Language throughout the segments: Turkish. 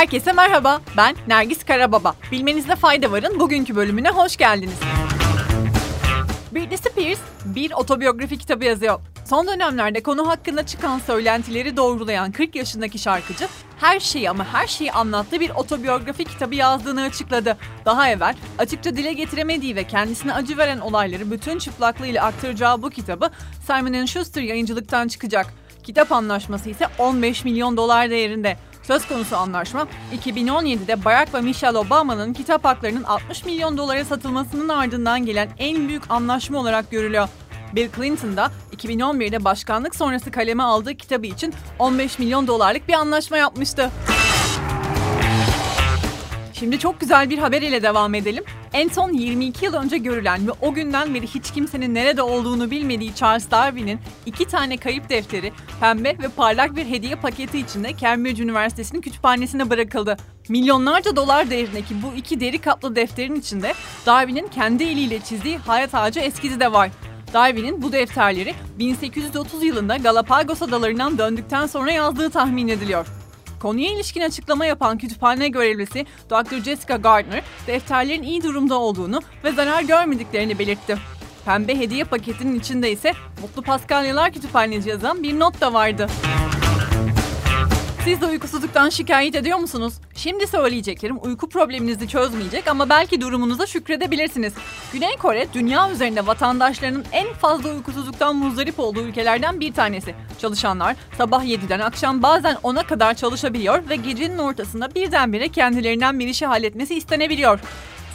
Herkese merhaba, ben Nergis Karababa. Bilmenizde fayda varın, bugünkü bölümüne hoş geldiniz. Britney Spears bir otobiyografi kitabı yazıyor. Son dönemlerde konu hakkında çıkan söylentileri doğrulayan 40 yaşındaki şarkıcı, her şeyi anlattığı bir otobiyografi kitabı yazdığını açıkladı. Daha evvel açıkça dile getiremediği ve kendisine acı veren olayları bütün çıplaklığıyla aktaracağı bu kitabı Simon & Schuster yayıncılıktan çıkacak. Kitap anlaşması ise 15 milyon dolar değerinde. Söz konusu anlaşma, 2017'de Barack ve Michelle Obama'nın kitap haklarının 60 milyon dolara satılmasının ardından gelen en büyük anlaşma olarak görülüyor. Bill Clinton da 2011'de başkanlık sonrası kaleme aldığı kitabı için 15 milyon dolarlık bir anlaşma yapmıştı. Şimdi çok güzel bir haber ile devam edelim. En son 22 yıl önce görülen ve o günden beri hiç kimsenin nerede olduğunu bilmediği Charles Darwin'in 2 tane kayıp defteri, pembe ve parlak bir hediye paketi içinde Cambridge Üniversitesi'nin kütüphanesine bırakıldı. Milyonlarca dolar değerindeki bu 2 deri kaplı defterin içinde Darwin'in kendi eliyle çizdiği hayat ağacı eskizi de var. Darwin'in bu defterleri 1830 yılında Galapagos adalarından döndükten sonra yazdığı tahmin ediliyor. Konuya ilişkin açıklama yapan kütüphane görevlisi Dr. Jessica Gardner, defterlerin iyi durumda olduğunu ve zarar görmediklerini belirtti. Pembe hediye paketinin içinde ise Mutlu Paskalyalar Kütüphanesi yazan bir not da vardı. Siz de uykusuzluktan şikayet ediyor musunuz? Şimdi söyleyeceklerim uyku probleminizi çözmeyecek ama belki durumunuza şükredebilirsiniz. Güney Kore, dünya üzerinde vatandaşlarının en fazla uykusuzluktan muzdarip olduğu ülkelerden bir tanesi. Çalışanlar sabah 7'den akşam bazen 10'a kadar çalışabiliyor ve gecenin ortasında birdenbire kendilerinden bir işi halletmesi istenebiliyor.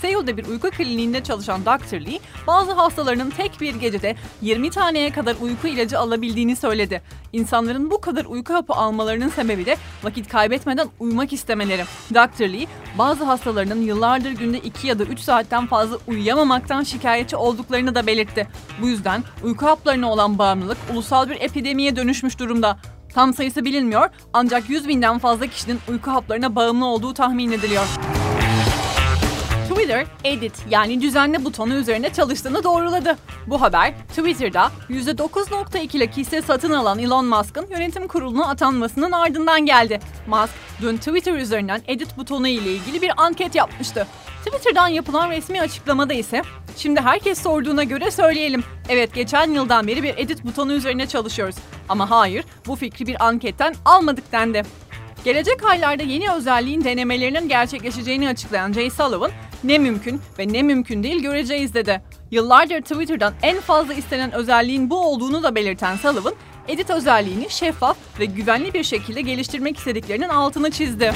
Seul'de bir uyku kliniğinde çalışan Dr. Lee, bazı hastalarının tek bir gecede 20 taneye kadar uyku ilacı alabildiğini söyledi. İnsanların bu kadar uyku hapı almalarının sebebi de vakit kaybetmeden uyumak istemeleri. Dr. Lee, bazı hastalarının yıllardır günde 2 ya da 3 saatten fazla uyuyamamaktan şikayetçi olduklarını da belirtti. Bu yüzden uyku haplarına olan bağımlılık ulusal bir epidemiye dönüşmüş durumda. Tam sayısı bilinmiyor ancak 100.000'den fazla kişinin uyku haplarına bağımlı olduğu tahmin ediliyor. Twitter, edit yani düzenle butonu üzerine çalıştığını doğruladı. Bu haber, Twitter'da %9.2'lik hisse satın alan Elon Musk'ın yönetim kuruluna atanmasının ardından geldi. Musk, dün Twitter üzerinden edit butonu ile ilgili bir anket yapmıştı. Twitter'dan yapılan resmi açıklamada ise, şimdi herkes sorduğuna göre söyleyelim. Evet, geçen yıldan beri bir edit butonu üzerine çalışıyoruz. Ama hayır, bu fikri bir anketten almadık dendi. Gelecek aylarda yeni özelliğin denemelerinin gerçekleşeceğini açıklayan Jay Sullivan, ne mümkün ve ne mümkün değil göreceğiz dedi. Yıllardır Twitter'dan en fazla istenen özelliğin bu olduğunu da belirten Sullivan, edit özelliğini şeffaf ve güvenli bir şekilde geliştirmek istediklerinin altını çizdi.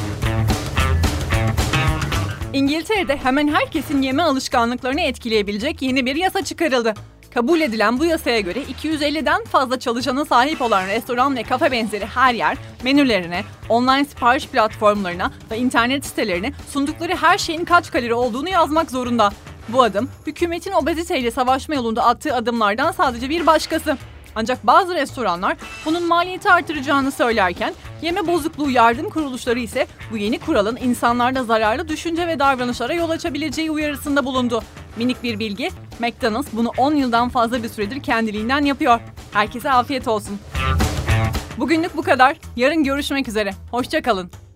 İngiltere'de hemen herkesin yeme alışkanlıklarını etkileyebilecek yeni bir yasa çıkarıldı. Kabul edilen bu yasaya göre 250'den fazla çalışana sahip olan restoran ve kafe benzeri her yer menülerine, online sipariş platformlarına ve internet sitelerine sundukları her şeyin kaç kalori olduğunu yazmak zorunda. Bu adım, hükümetin obeziteyle savaşma yolunda attığı adımlardan sadece bir başkası. Ancak bazı restoranlar bunun maliyeti artıracağını söylerken, yeme bozukluğu yardım kuruluşları ise bu yeni kuralın insanlarda zararlı düşünce ve davranışlara yol açabileceği uyarısında bulundu. Minik bir bilgi, McDonald's bunu 10 yıldan fazla bir süredir kendiliğinden yapıyor. Herkese afiyet olsun. Bugünlük bu kadar. Yarın görüşmek üzere. Hoşça kalın.